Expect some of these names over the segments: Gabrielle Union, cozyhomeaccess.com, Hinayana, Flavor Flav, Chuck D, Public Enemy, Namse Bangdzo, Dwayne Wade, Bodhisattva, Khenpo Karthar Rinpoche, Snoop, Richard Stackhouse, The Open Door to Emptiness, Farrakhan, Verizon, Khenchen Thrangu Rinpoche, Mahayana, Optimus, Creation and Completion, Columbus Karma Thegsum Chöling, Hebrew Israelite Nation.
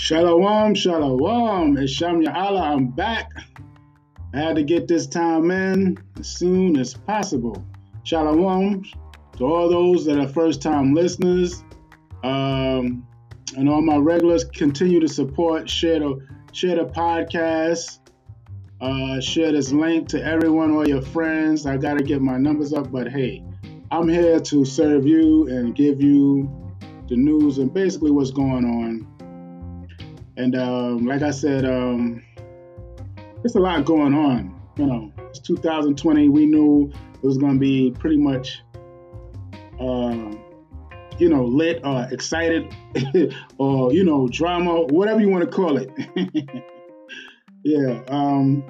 Shalom, shalom, Isham Ya'ala, I'm back. I had to get this time in as soon as possible. Shalom to all those that are first-time listeners, and all my regulars. Continue to support, share the podcast, share this link to everyone or your friends. I got to get my numbers up, but hey, I'm here to serve you and give you the news and basically what's going on. And like I said, there's a lot going on. You know, it's 2020. We knew it was going to be pretty much, you know, lit or excited or, you know, drama, whatever you want to call it. Yeah. I'm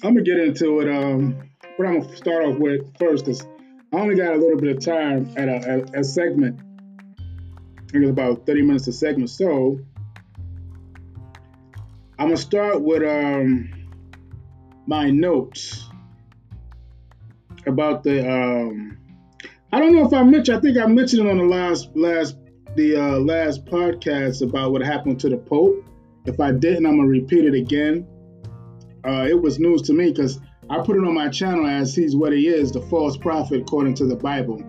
going to get into it. But I'm going to start off with first because I only got a little bit of time at a segment. I think it's about 30 minutes a segment. So I'm going to start with my notes about the, I don't know if I mentioned, I think I mentioned it on the last podcast about what happened to the Pope. If I didn't, I'm going to repeat it again. It was news to me because I put it on my channel as he's what he is, the false prophet according to the Bible,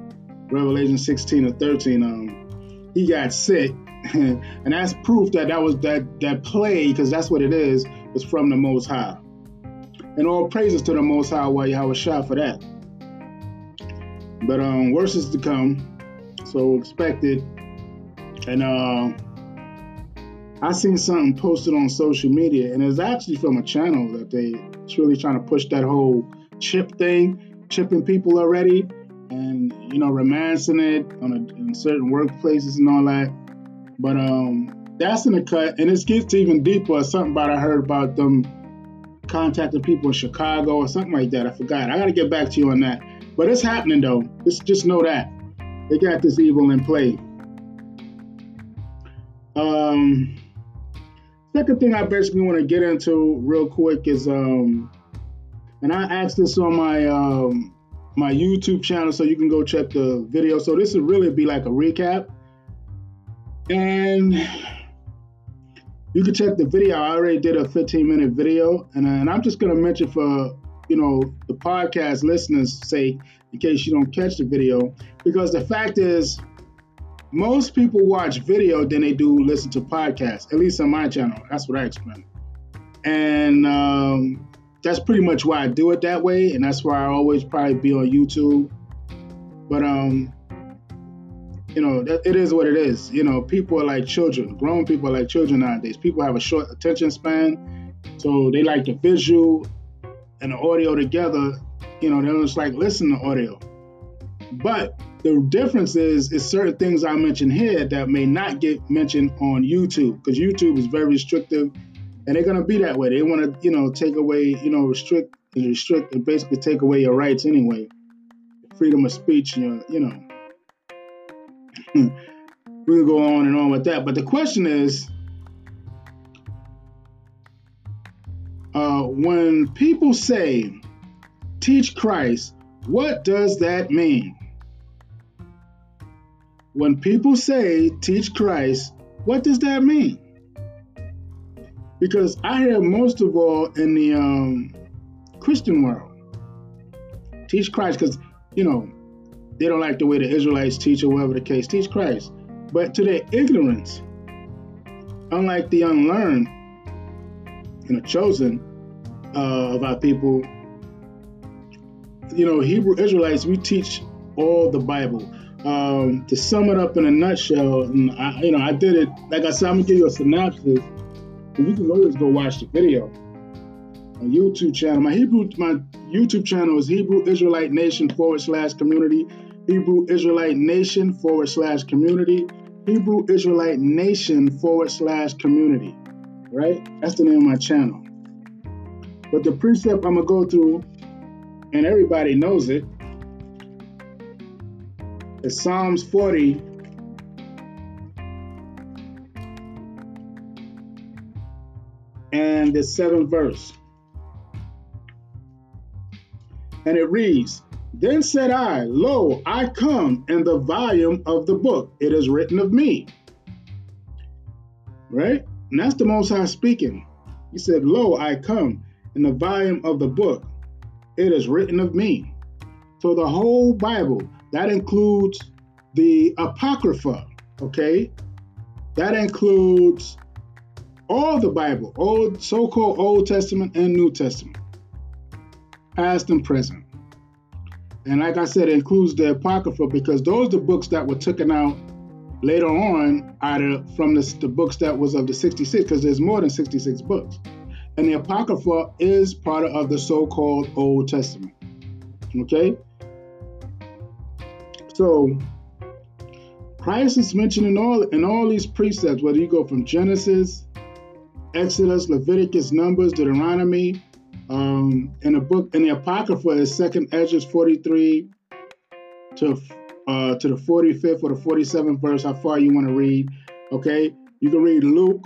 Revelation 16:13. He got sick. And that's proof that was that plague, because that's what it is, was from the Most High. And all praises to the Most High, while Yahweh Shah, for that. But worse is to come, so expect it. And I seen something posted on social media, and it's actually from a channel that it's really trying to push that whole chip thing, chipping people already, and you know, romancing it in certain workplaces and all that. But that's in the cut, and it gets even deeper. Something about I heard about them contacting people in Chicago or something like that. I forgot. I got to get back to you on that. But it's happening, though. Just know that. They got this evil in play. Second thing I basically want to get into real quick is, and I asked this on my my YouTube channel, so you can go check the video. So this would really be like a recap. And you can check the video. I already did a 15-minute video, and I'm just going to mention for, you know, the podcast listeners' sake, in case you don't catch the video, because the fact is, most people watch video than they do listen to podcasts, at least on my channel. That's what I explain. And that's pretty much why I do it that way, and that's why I always probably be on YouTube. But you know, it is what it is. You know, people are like children. Grown people are like children nowadays. People have a short attention span, so they like the visual and the audio together. You know, they don't just like listen to audio. But the difference is certain things I mentioned here that may not get mentioned on YouTube, because YouTube is very restrictive, and they're going to be that way. They want to, you know, take away, you know, restrict, and basically take away your rights anyway. Freedom of speech, you know. We can go on and on with that, but the question is, when people say teach Christ, what does that mean? When people say teach Christ, what does that mean? Because I hear most of all in the Christian world, teach Christ, because, you know, they don't like the way the Israelites teach or whatever the case, teach Christ. But to their ignorance, unlike the unlearned, you know, chosen of our people, you know, Hebrew Israelites, we teach all the Bible. To sum it up in a nutshell, and I did it, like I said, I'm gonna give you a synopsis, and you can always go watch the video. My YouTube channel, my YouTube channel is Hebrew Israelite Nation /community, Hebrew Israelite Nation /community, Hebrew Israelite Nation /community, right? That's the name of my channel. But the precept I'm gonna go through, and everybody knows it, is Psalms 40. And the 7th verse. And it reads, "Then said I, Lo, I come, and the volume of the book, it is written of me. right? And that's the Most High speaking. He said, "Lo, I come in the volume of the book. It is written of me." So the whole Bible, that includes the Apocrypha, okay? That includes all the Bible, old, so-called Old Testament and New Testament, past and present. And like I said, it includes the Apocrypha because those are the books that were taken out later on out of, from the books that was of the 66, because there's more than 66 books. And the Apocrypha is part of the so-called Old Testament, okay? So Christ is mentioned in all these precepts, whether you go from Genesis, Exodus, Leviticus, Numbers, Deuteronomy, in a book, in the Apocrypha is 2nd Esdras 43 to the 45th or the 47th verse, how far you want to read, okay? You can read Luke.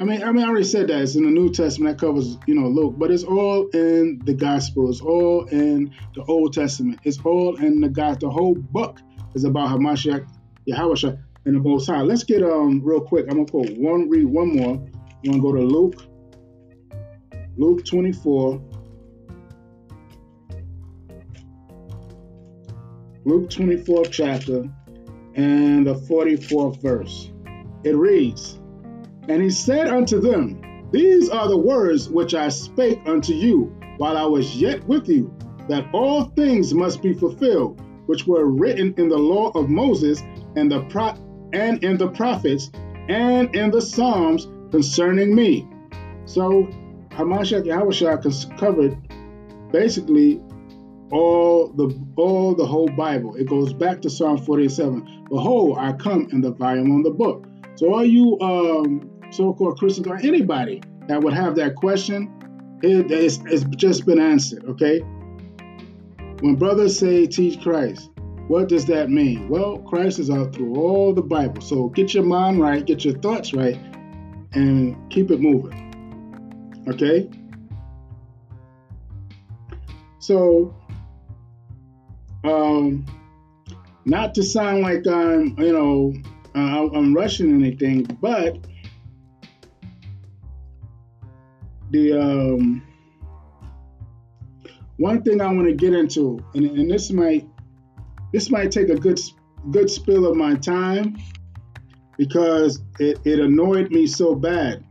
I already said that. It's in the New Testament. That covers, Luke. But it's all in the Gospel. It's all in the Old Testament. It's all in the Gospel. The whole book is about Hamashiach, Yahushua, and the Most High. Let's get, real quick, I'm going to read one more. I'm going to go to Luke 24. Luke 24th chapter and the 44th verse. It reads, "And he said unto them, These are the words which I spake unto you while I was yet with you, that all things must be fulfilled, which were written in the law of Moses and in the prophets and in the Psalms concerning me." So Hamashiach Yahushua covered basically all the whole Bible. It goes back to Psalm 47. "Behold, I come in the volume on the book." So all you so-called Christians or anybody that would have that question, it's just been answered, okay? When brothers say teach Christ, what does that mean? Well, Christ is out through all the Bible. So get your mind right, get your thoughts right, and keep it moving, okay? So, not to sound like I'm, I'm rushing anything, but the one thing I want to get into, and this might take a good spill of my time because it annoyed me so bad.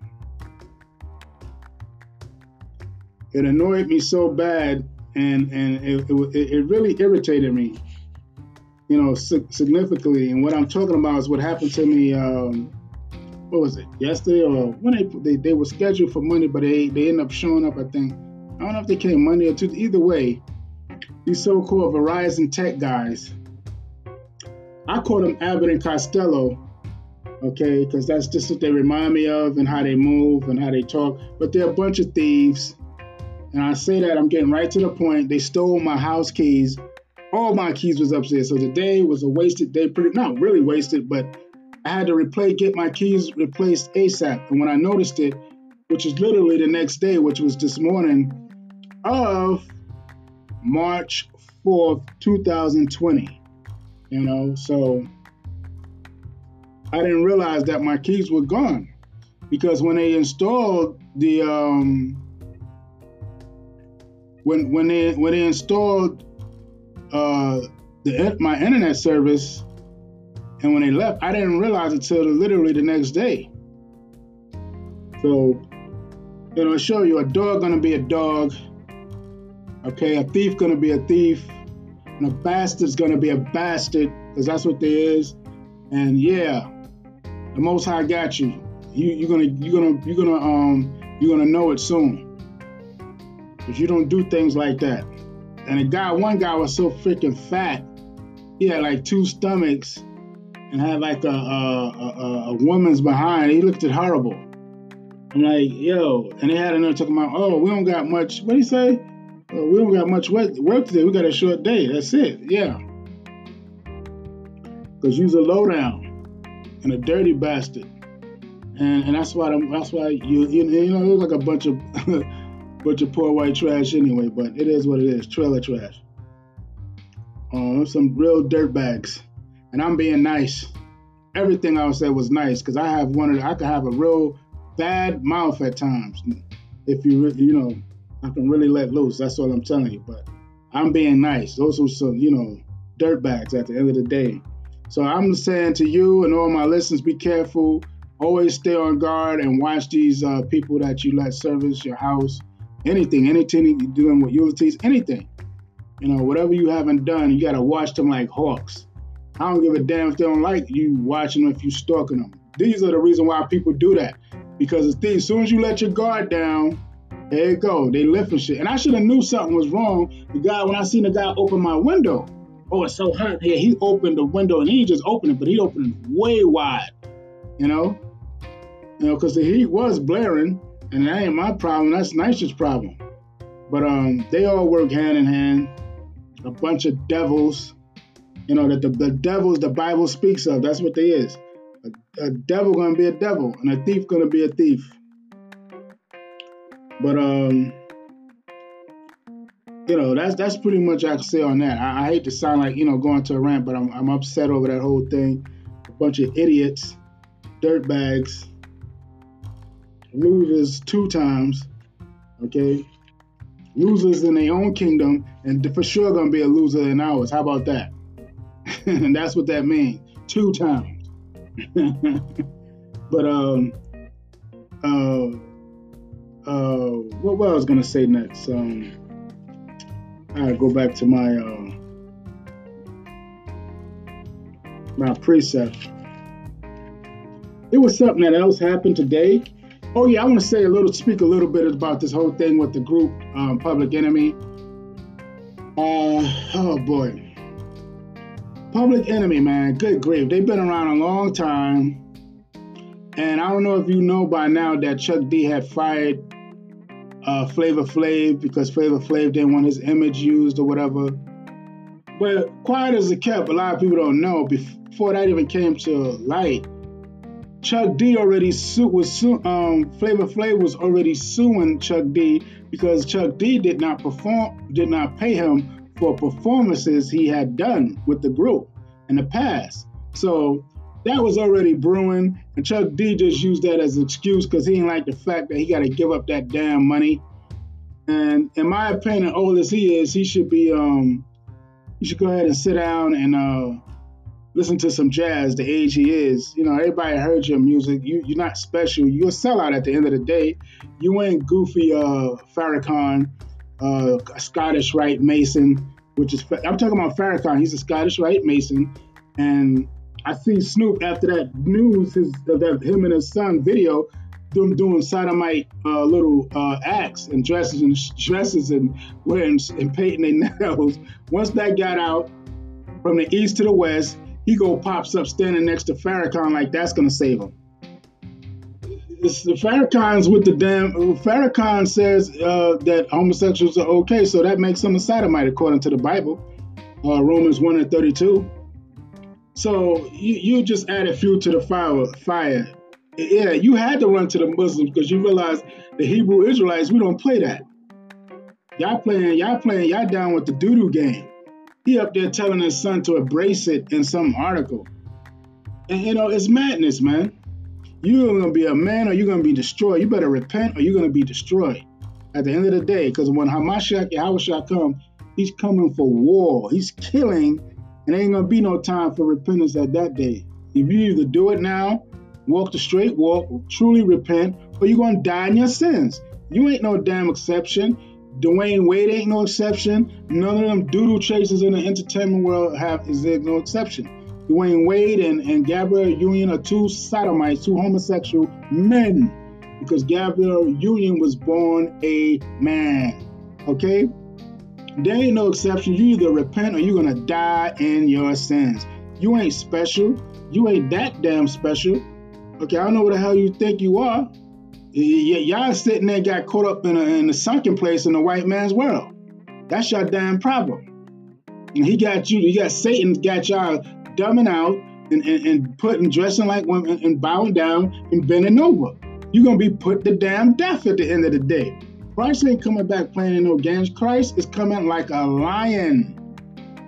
It annoyed me so bad, and it really irritated me, significantly. And what I'm talking about is what happened to me, what was it, yesterday? Or when they were scheduled for Monday, but they ended up showing up, I think. I don't know if they came Monday or Tuesday. Either way, these so-called Verizon tech guys, I call them Abbott and Costello, okay, because that's just what they remind me of and how they move and how they talk. But they're a bunch of thieves. And I say that, I'm getting right to the point. They stole my house keys. All my keys was upstairs, so the day was a wasted day. Not really wasted, but I had to get my keys replaced ASAP. And when I noticed it, which is literally the next day, which was this morning of March 4th, 2020, so I didn't realize that my keys were gone, because when they installed the when they installed my internet service, and when they left, I didn't realize it till literally the next day. So, it'll show you a dog gonna be a dog, okay? A thief gonna be a thief, and a bastard's gonna be a bastard, because that's what they is. And yeah, the Most High got you. You're gonna know it soon, if you don't do things like that. And one guy was so freaking fat, he had like two stomachs and had like a woman's behind. He looked horrible. I'm like, yo. And they had another talking about, "Oh, we don't got much," what do you say? "We don't got much work today. We got a short day. That's it." Yeah. Because you's a lowdown and a dirty bastard. And that's why you look like a bunch of bunch of poor white trash anyway, but it is what it is. Trailer trash. Some real dirtbags. And I'm being nice. everything I would say was nice, because I have I could have a real bad mouth at times. If I can really let loose. That's all I'm telling you. But I'm being nice. Those are some, dirtbags at the end of the day. So I'm saying to you and all my listeners, be careful. Always stay on guard and watch these people that you let service your house. Anything you're doing with utilities, anything. Whatever you haven't done, you got to watch them like hawks. I don't give a damn if they don't like you watching them, if you stalking them. These are the reason why people do that. Because as soon as you let your guard down, there you go. They lifting shit. And I should have knew something was wrong. When I seen the guy open my window, oh, it's so hot here. He opened the window, and he just opened it, but he opened it way wide, because the heat was blaring, and that ain't my problem. That's NYSERDA's problem. But they all work hand in hand. A bunch of devils, the devils the Bible speaks of. That's what they is. A devil gonna be a devil, and a thief gonna be a thief. But that's pretty much I can say on that. I hate to sound like going to a rant, but I'm upset over that whole thing. A bunch of idiots, dirtbags, losers 2 times, okay? Losers in their own kingdom, and for sure gonna be a loser in ours. How about that? And that's what that means, 2 times. But what I was gonna say next? I go back to my my precept. It was something that else happened today. Oh yeah, I want to speak a little bit about this whole thing with the group Public Enemy. Oh boy, Public Enemy, man, good grief, they've been around a long time. And I don't know if you know by now that Chuck D had fired Flavor Flav because Flavor Flav didn't want his image used or whatever. But quiet as it kept, a lot of people don't know, before that even came to light, Chuck D already Flavor Flav was already suing Chuck D because Chuck D did not pay him for performances he had done with the group in the past. So that was already brewing, and Chuck D just used that as an excuse because he didn't like the fact that he got to give up that damn money. And in my opinion, old as he is, he should be, he should go ahead and sit down and listen to some jazz, the age he is. Everybody heard your music. You're not special. You're a sellout at the end of the day. You ain't goofy Farrakhan, Scottish Rite Mason, I'm talking about Farrakhan. He's a Scottish Rite Mason, and I see Snoop after that news, him and his son video, them doing sodomite little acts and dresses and wearing and painting their nails. Once that got out from the east to the west, he pops up standing next to Farrakhan like that's gonna save him. It's the Farrakhan's with the damn. Farrakhan says that homosexuals are okay, so that makes him a sodomite according to the Bible, Romans 1:32. So you just added fuel to the fire. Yeah, you had to run to the Muslims because you realize the Hebrew Israelites, we don't play that. Y'all playing, y'all down with the doo-doo game. He up there telling his son to embrace it in some article. And it's madness, man. You're going to be a man or you're going to be destroyed. You better repent or you're going to be destroyed at the end of the day. Because when Hamashiach Yahushua come, he's coming for war. He's killing. And ain't gonna be no time for repentance at that day. If you either do it now, walk the straight walk, truly repent, or you're gonna die in your sins. You ain't no damn exception. Dwayne Wade ain't no exception. None of them doodle chasers in the entertainment world is no exception. Dwayne Wade and Gabrielle Union are 2 sodomites, 2 homosexual men, because Gabrielle Union was born a man. Okay? There ain't no exception. You either repent or you're going to die in your sins. You ain't special. You ain't that damn special. Okay, I don't know what the hell you think you are. Y'all sitting there got caught up in a sunken place in the white man's world. That's your damn problem. And Satan got y'all dumbing out and dressing like women and bowing down and bending over. You're going to be put to damn death at the end of the day. Christ ain't coming back playing no games. Christ is coming like a lion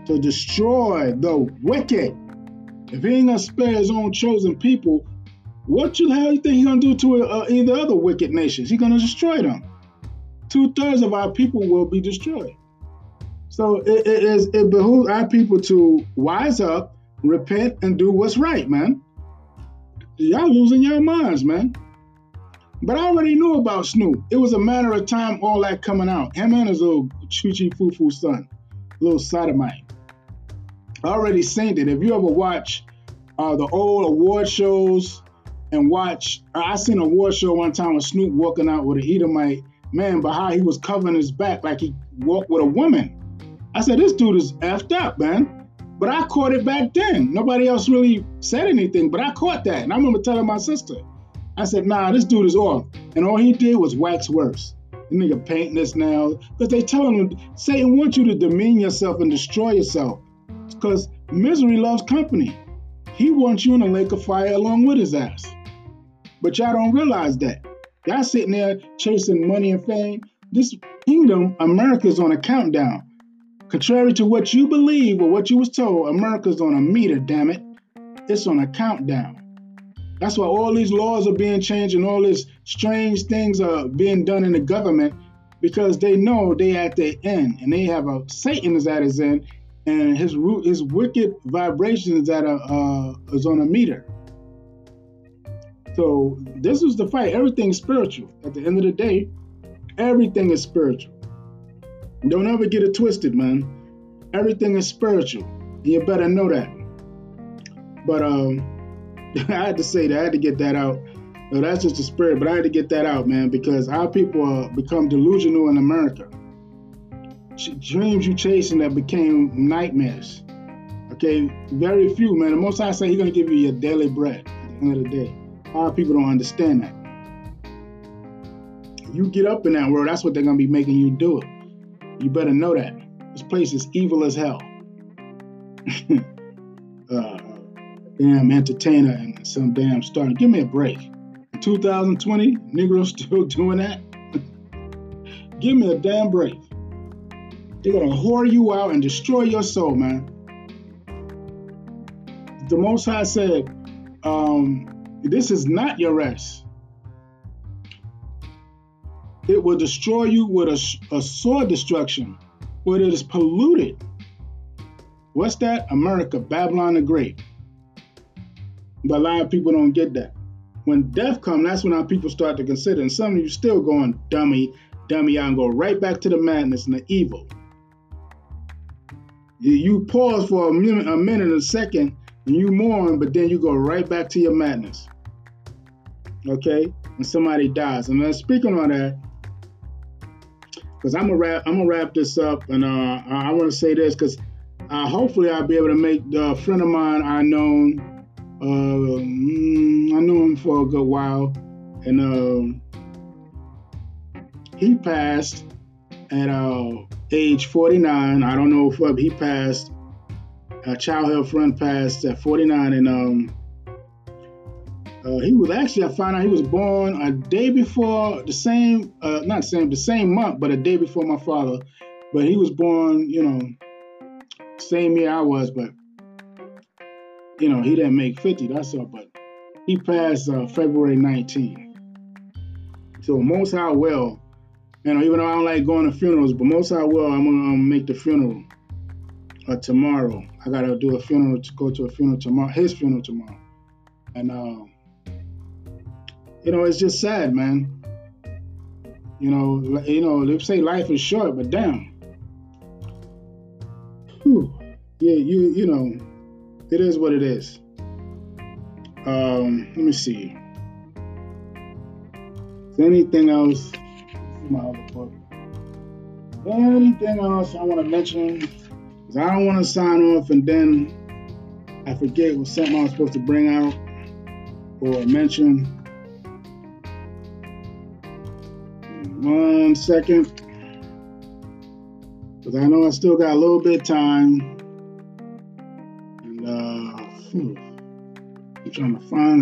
to destroy the wicked. If he ain't gonna spare his own chosen people, what the hell you think he's gonna do to either other wicked nations? He's gonna destroy them. 2/3 of our people will be destroyed. So it behooves our people to wise up, repent, and do what's right, man. Y'all losing your minds, man. But I already knew about Snoop. It was a matter of time all that coming out. Him and his little choo-choo-foo-foo son, little sodomite. I already seen it. If you ever watch the old award shows and watch, I seen an award show one time with Snoop walking out with an Edomite, man, but how he was covering his back like he walked with a woman. I said, this dude is effed up, man. But I caught it back then. Nobody else really said anything, but I caught that. And I remember telling my sister, I said, nah, this dude is off. And all he did was wax worse. The nigga painting his nails. Because they telling him, Satan wants you to demean yourself and destroy yourself. Because misery loves company. He wants you in a lake of fire along with his ass. But y'all don't realize that. Y'all sitting there chasing money and fame. This kingdom, America's on a countdown. Contrary to what you believe or what you was told, America's on a meter, damn it. It's on a countdown. That's why all these laws are being changed and all these strange things are being done in the government, because they know they at their end, and they have Satan is at his end, and his wicked vibrations that is on a meter. So this is the fight. Everything's spiritual. At the end of the day, everything is spiritual. Don't ever get it twisted, man. Everything is spiritual. And you better know that. But I had to say that. I had to get that out. Well, that's just the spirit, but I had to get that out, man, because our people become delusional in America. Dreams you chasing that became nightmares. Okay, very few, man. The Most High say he's going to give you your daily bread at the end of the day. Our people don't understand that. You get up in that world, that's what they're going to be making you do it. You better know that. This place is evil as hell. Damn entertainer and some damn star. Give me a break. In 2020, Negroes still doing that? Give me a damn break. They're going to whore you out and destroy your soul, man. The Most High said, this is not your rest. It will destroy you with a sword destruction, where it is polluted. What's that? America, Babylon the Great. But a lot of people don't get that. When death comes, that's when our people start to consider. And some of you still going, dummy, and go right back to the madness and the evil. You pause for a minute, a second, and you mourn, but then you go right back to your madness. Okay? And somebody dies. And then speaking on that, because I'm gonna wrap this up, and I want to say this, because hopefully I'll be able to make a friend of mine I know him for a good while, and he passed at age 49. I don't know if he passed. A childhood friend passed at 49, and he was actually, I found out he was born a day before the same month, but a day before my father. But he was born, same year I was, but, he didn't make 50, that's all. But he passed February 19. So Most High will, even though I don't like going to funerals, but Most High will, I'm going to make the funeral tomorrow. I got to do his funeral tomorrow. And, it's just sad, man. They say life is short, but damn. Whew. Yeah, it is what it is. Let me see. Is there anything else? My other book. Is there anything else I want to mention? Because I don't want to sign off and then I forget what something I was supposed to bring out or mention. 1 second, because I know I still got a little bit of time, and I'm trying to find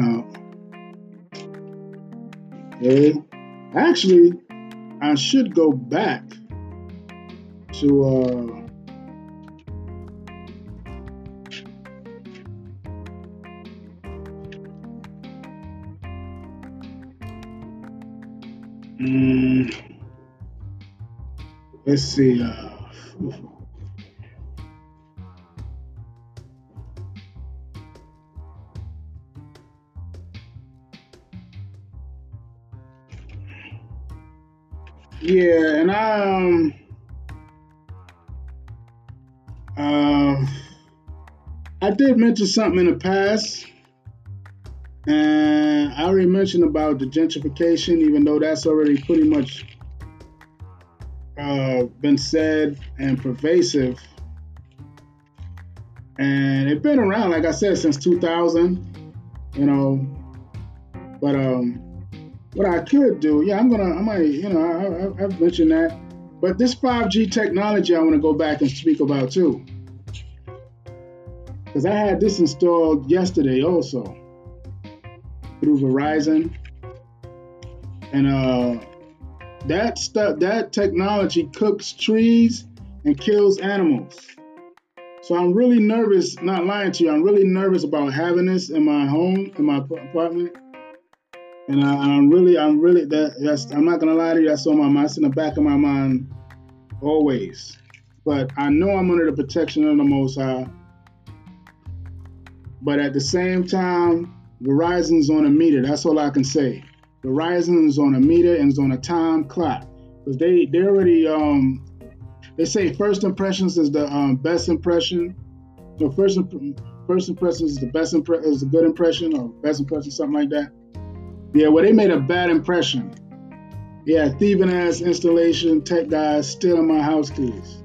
out. Okay, actually, I should go back to Let's see. Yeah, and I did mention something in the past, and I already mentioned about the gentrification, even though that's already pretty much been said and pervasive, and it's been around, like I said, since 2000, you know. But what I could do, yeah, I might, you know, I've mentioned that, but this 5G technology I want to go back and speak about too, because I had this installed yesterday also through Verizon, and that stuff, that technology cooks trees and kills animals. So I'm really nervous, not lying to you, I'm really nervous about having this in my home, in my apartment. And I'm really, I'm not gonna lie to you, that's on my mind, it's in the back of my mind always. But I know I'm under the protection of the Most High. But at the same time, Verizon's on a meter, that's all I can say. Verizon is on a meter and is on a time clock. Because they already, they say first impressions is the best impression. So first impressions is the best impression, is a good impression or best impression, something like that. Yeah, well, they made a bad impression. Yeah, thieving-ass installation, tech guys stealing my house keys.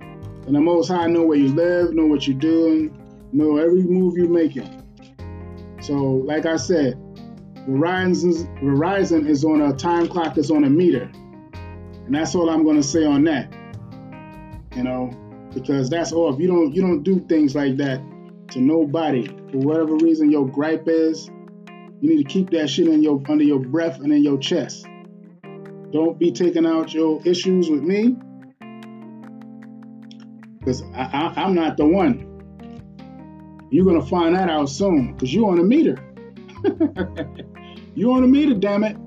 And the Most High know where you live, know what you're doing, know every move you're making. So, like I said, Verizon is on a time clock that's on a meter. And that's all I'm going to say on that. You know, because that's all. If you don't do things like that to nobody, for whatever reason your gripe is, you need to keep that shit in your, under your breath and in your chest. Don't be taking out your issues with me, because I'm not the one. You're going to find that out soon, because you're on a meter. You're on a meter, damn it.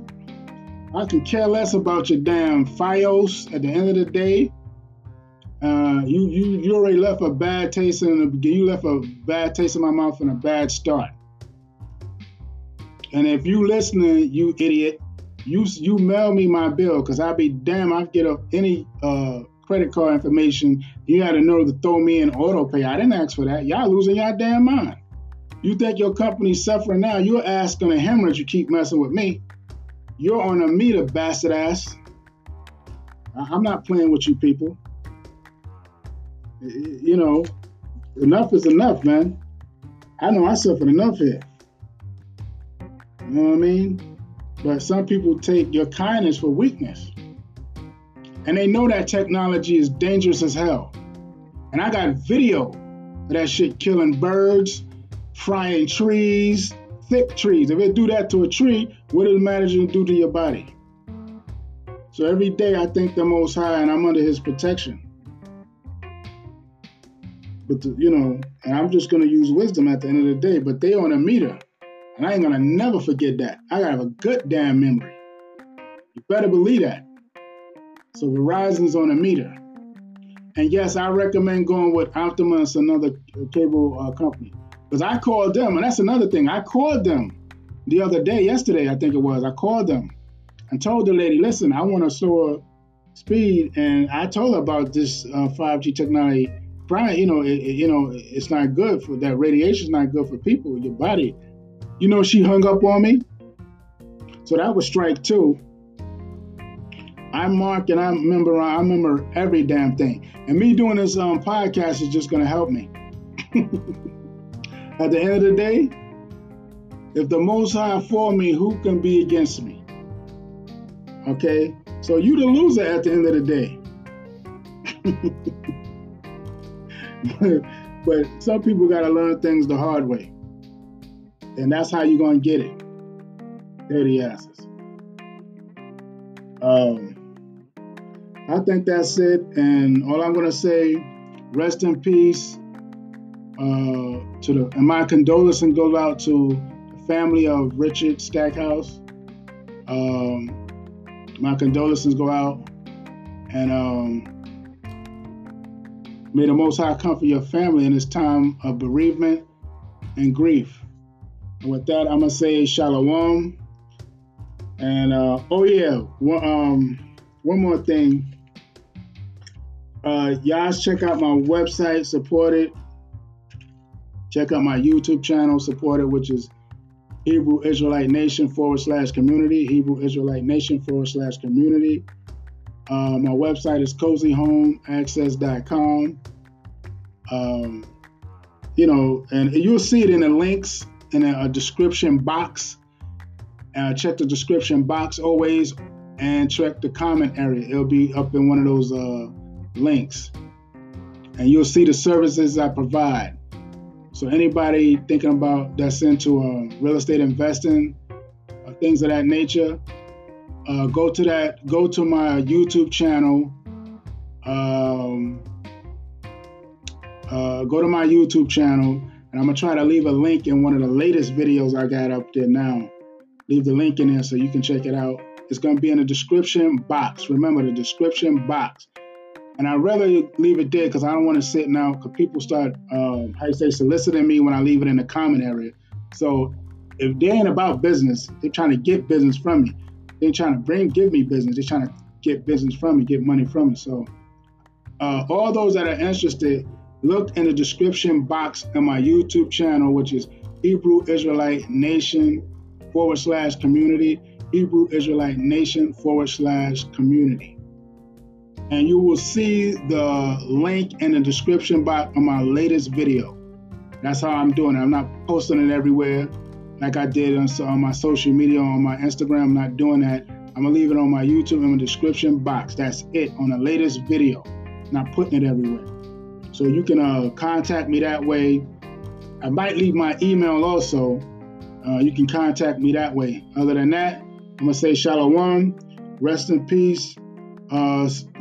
I can care less about your damn FiOS at the end of the day. You already left a bad taste in the beginning. You left a bad taste in my mouth and a bad start. And if you listening, you idiot, you mail me my bill, because I'll be damn I get up any credit card information. You had to know to throw me in auto pay. I didn't ask for that. Y'all losing y'all damn mind. You think your company's suffering now. You're asking a hemorrhage. You keep messing with me. You're on a meter, bastard ass. I'm not playing with you people. You know, enough is enough, man. I know I suffered enough here. You know what I mean? But some people take your kindness for weakness. And they know that technology is dangerous as hell. And I got video of that shit killing birds, frying trees, thick trees. If it do that to a tree, what does it matter to do to your body? So every day I thank the Most High and I'm under his protection. But, you know, and I'm just going to use wisdom at the end of the day. But they on a meter. And I ain't gonna never forget that. I gotta have a good damn memory. You better believe that. So Verizon's on a meter. And yes, I recommend going with Optimus, another cable company. Because I called them, and that's another thing. I called them the other day, yesterday I think it was. I called them and told the lady, listen, I want a slower speed. And I told her about this 5G technology. Brian, you know, it's not good for that. Radiation's not good for people, your body. You know, she hung up on me. So that was strike two. I remember every damn thing. And me doing this podcast is just going to help me. At the end of the day, if the Most High for me, who can be against me? Okay? So you the loser at the end of the day. But some people got to learn things the hard way. And that's how you're going to get it. Dirty asses. I think that's it. And all I'm going to say, rest in peace. And my condolences go out to the family of Richard Stackhouse. my condolences go out, and may the Most High comfort your family in this time of bereavement and grief. And with that, I'm going to say shalom. And, one more thing. Y'all check out my website, support it. Check out my YouTube channel, support it, which is Hebrew Israelite Nation /community, Hebrew Israelite Nation /community. My website is cozyhomeaccess.com. And you'll see it in the links in a description box. Check the description box always, and check the comment area. It'll be up in one of those links, and you'll see the services I provide. So anybody thinking about that's into real estate investing, things of that nature, go to my YouTube channel. Go to my YouTube channel, and I'm gonna try to leave a link in one of the latest videos I got up there now. Leave the link in there so you can check it out. It's going to be in the description box. Remember the description box. And I'd rather leave it there because I don't want to sit now because people start, soliciting me when I leave it in the comment area. So if they ain't about business, they're trying to get business from me. They're trying to give me business. They're trying to get business from me, get money from me. So all those that are interested, look in the description box in my YouTube channel, which is Hebrew Israelite Nation /community, Hebrew Israelite Nation /community. And you will see the link in the description box on my latest video. That's how I'm doing it. I'm not posting it everywhere like I did on my social media, on my Instagram. I'm not doing that. I'm gonna leave it on my YouTube in the description box. That's it, on the latest video. Not putting it everywhere. So you can contact me that way. I might leave my email also. You can contact me that way. Other than that, I'm going to say shalom, rest in peace,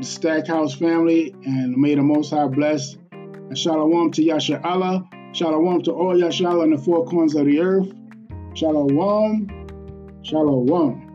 Stackhouse family, and may the Most High bless. And shalom to Yasha Allah, shalom to all Yasha Allah in the four corners of the earth. Shalom, shalom.